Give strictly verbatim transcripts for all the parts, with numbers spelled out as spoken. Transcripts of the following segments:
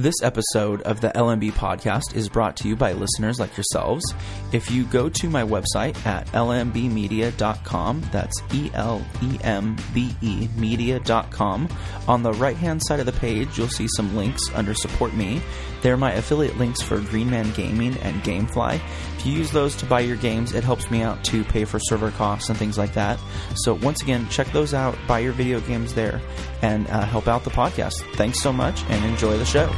This episode of the L M B podcast is brought to you by listeners like yourselves. If you go to my website at L M B media dot com, that's E L E M B E media dot com, on the right-hand side of the page, you'll see some links under Support Me. They're my affiliate links for Green Man Gaming and Gamefly. If you use those to buy your games, it helps me out to pay for server costs and things like that. So once again, check those out, buy your video games there, and uh, help out the podcast. Thanks so much, and enjoy the show.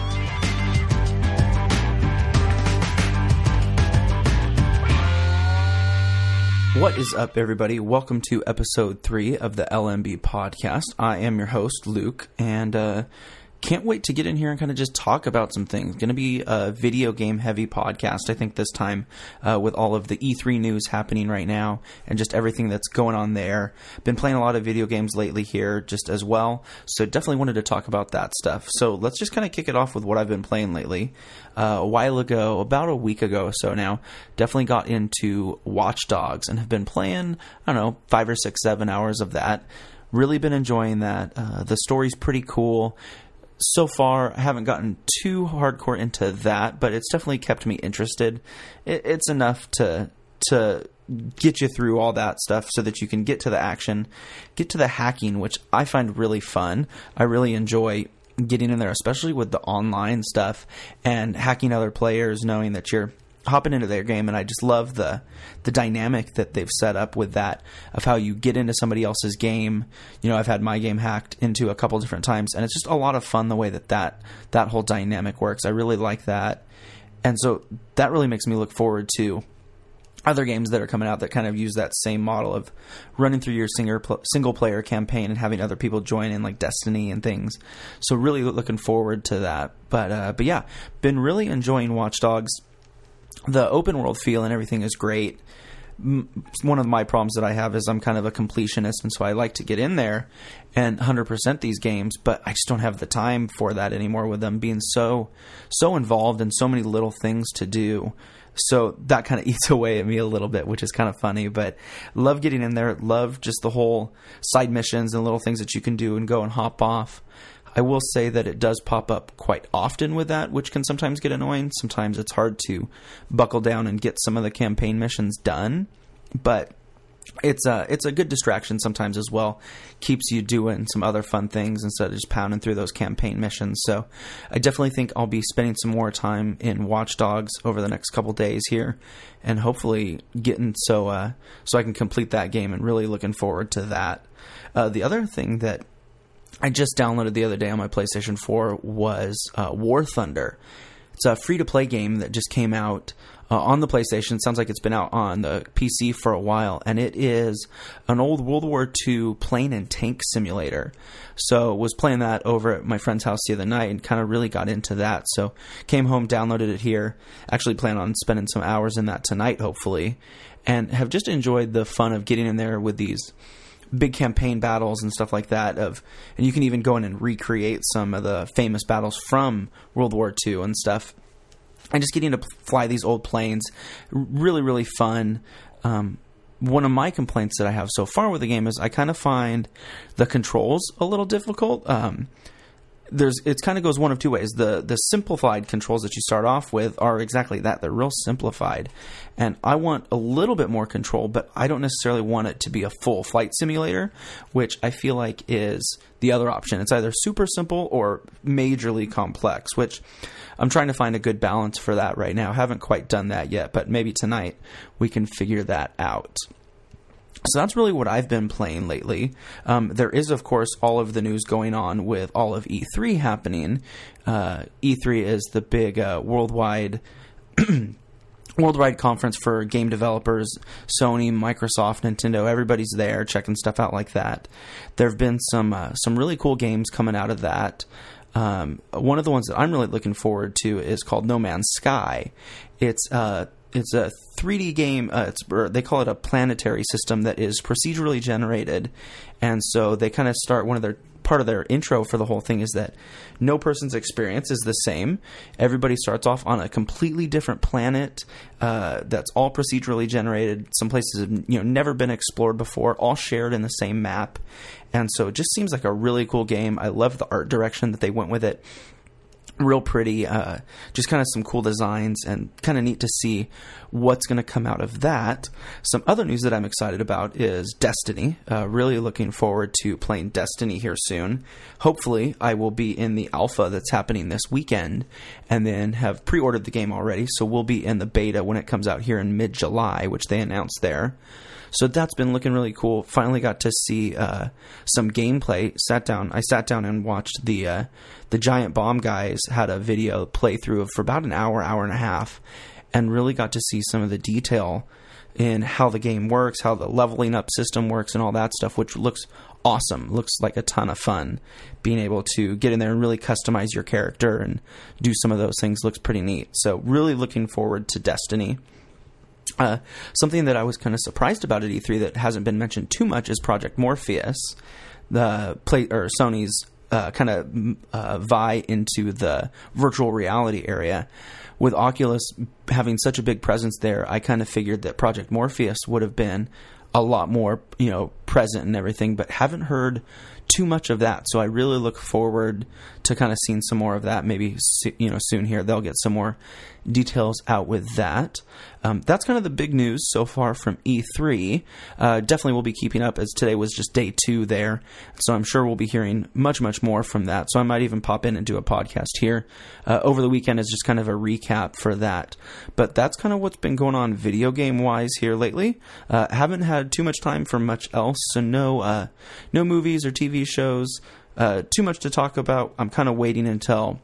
What is up, everybody? Welcome to episode three of the L M B podcast. I am your host, Luke, and uh, can't wait to get in here and kind of just talk about some things. Going to be a video game heavy podcast, I think, this time uh, with all of the E three news happening right now and just everything that's going on there. Been playing a lot of video games lately here just as well, so definitely wanted to talk about that stuff. So let's just kind of kick it off with what I've been playing lately. Uh, a while ago, about a week ago or so now, definitely got into Watch Dogs and have been playing, I don't know, five or six, seven hours of that. Really been enjoying that. Uh, the story's pretty cool. So far, I haven't gotten too hardcore into that, but it's definitely kept me interested. It, it's enough to to get you through all that stuff so that you can get to the action, get to the hacking, which I find really fun. I really enjoy getting in there, especially with the online stuff and hacking other players, knowing that you're hopping into their game. And I just love the the dynamic that they've set up with that, of how you get into somebody else's game. You know, I've had my game hacked into a couple different times, and it's just a lot of fun the way that that, that whole dynamic works. I really like that. And so that really makes me look forward to other games that are coming out that kind of use that same model of running through your single player campaign and having other people join in, like Destiny and things. So really looking forward to that. But uh, but yeah, been really enjoying Watch Dogs. The open world feel and everything is great. One of my problems that I have is I'm kind of a completionist, and so I like to get in there and one hundred percent these games, but I just don't have the time for that anymore with them being so so involved in so many little things to do. So that kind of eats away at me a little bit, which is kind of funny, but love getting in there. Love just the whole side missions and little things that you can do and go and hop off. I will say that it does pop up quite often with that, which can sometimes get annoying. Sometimes it's hard to buckle down and get some of the campaign missions done, but it's a, it's a good distraction sometimes as well. Keeps you doing some other fun things instead of just pounding through those campaign missions. So I definitely think I'll be spending some more time in Watch Dogs over the next couple days here, and hopefully getting so uh, so I can complete that game, and really looking forward to that. Uh, the other thing that I just downloaded the other day on my PlayStation four was uh, War Thunder. It's a free-to-play game that just came out uh, on the PlayStation. Sounds like it's been out on the P C for a while, and it is an old World War Two plane and tank simulator. So was playing that over at my friend's house the other night and kind of really got into that. So came home, downloaded it here. Actually plan on spending some hours in that tonight, hopefully, and have just enjoyed the fun of getting in there with these big campaign battles and stuff like that. Of and you can even go in and recreate some of the famous battles from World War Two and stuff. And just getting to fly these old planes, really, really fun. Um, one of my complaints that I have so far with the game is I kind of find the controls a little difficult. Um, there's it kind of goes one of two ways. The the simplified controls that you start off with are exactly that. They're real simplified. And I want a little bit more control, but I don't necessarily want it to be a full flight simulator, which I feel like is the other option. It's either super simple or majorly complex, which I'm trying to find a good balance for that right now. Haven't quite done that yet, but maybe tonight we can figure that out. So that's really what I've been playing lately. Um, there is, of course, all of the news going on with all of E three happening. Uh, E three is the big uh, worldwide worldwide conference for game developers. Sony, Microsoft, Nintendo, everybody's there checking stuff out like that. There have been some uh, some really cool games coming out of that. Um, one of the ones that I'm really looking forward to is called No Man's Sky. It's uh, It's a three D game. Uh, it's, or they call it a planetary system that is procedurally generated, and so they kind of start one of their part of their intro for the whole thing is that no person's experience is the same. Everybody starts off on a completely different planet uh, that's all procedurally generated. Some places have, you know, never been explored before. All shared in the same map, and so it just seems like a really cool game. I love the art direction that they went with it. real pretty, uh, just kind of some cool designs, and kind of neat to see what's going to come out of that. Some other news that I'm excited about is Destiny. Uh, really looking forward to playing Destiny here soon. Hopefully I will be in the alpha that's happening this weekend, and then have pre-ordered the game already, so we'll be in the beta when it comes out here in mid-July, which they announced there. So that's been looking really cool. Finally got to see uh, some gameplay. Sat down, I sat down and watched the uh, the Giant Bomb guys had a video playthrough for about an hour, hour and a half, and really got to see some of the detail in how the game works, how the leveling up system works, and all that stuff, which looks awesome. Looks like a ton of fun. Being able to get in there and really customize your character and do some of those things looks pretty neat. So really looking forward to Destiny. Uh, something that I was kind of surprised about at E three that hasn't been mentioned too much is Project Morpheus, the play or Sony's uh, kind of uh, vie into the virtual reality area. With Oculus having such a big presence there, I kind of figured that Project Morpheus would have been a lot more, you know, present and everything, but haven't heard too much of that. So I really look forward to kind of seeing some more of that. Maybe, you know, soon here they'll get some more details out with that. Um, that's kind of the big news so far from E three. Uh, definitely we'll be keeping up, as today was just day two there. So I'm sure we'll be hearing much, much more from that. So I might even pop in and do a podcast here uh, over the weekend as just kind of a recap for that. But that's kind of what's been going on video game wise here lately. Uh, haven't had too much time for much else. So no, uh, no movies or T V shows, uh, too much to talk about. I'm kind of waiting until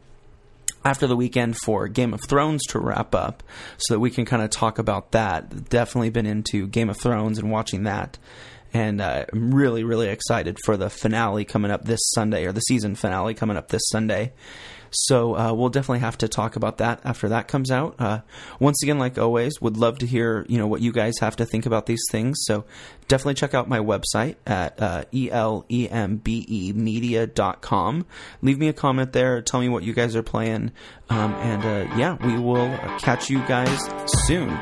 after the weekend for Game of Thrones to wrap up so that we can kind of talk about that. Definitely been into Game of Thrones and watching that. And uh, I'm really, really excited for the finale coming up this Sunday, or the season finale coming up this Sunday. So uh, we'll definitely have to talk about that after that comes out. Uh, once again, like always, would love to hear, you know, what you guys have to think about these things. So definitely check out my website at uh, E L M B E media dot com. Leave me a comment there. Tell me what you guys are playing. Um, and uh, yeah, we will catch you guys soon.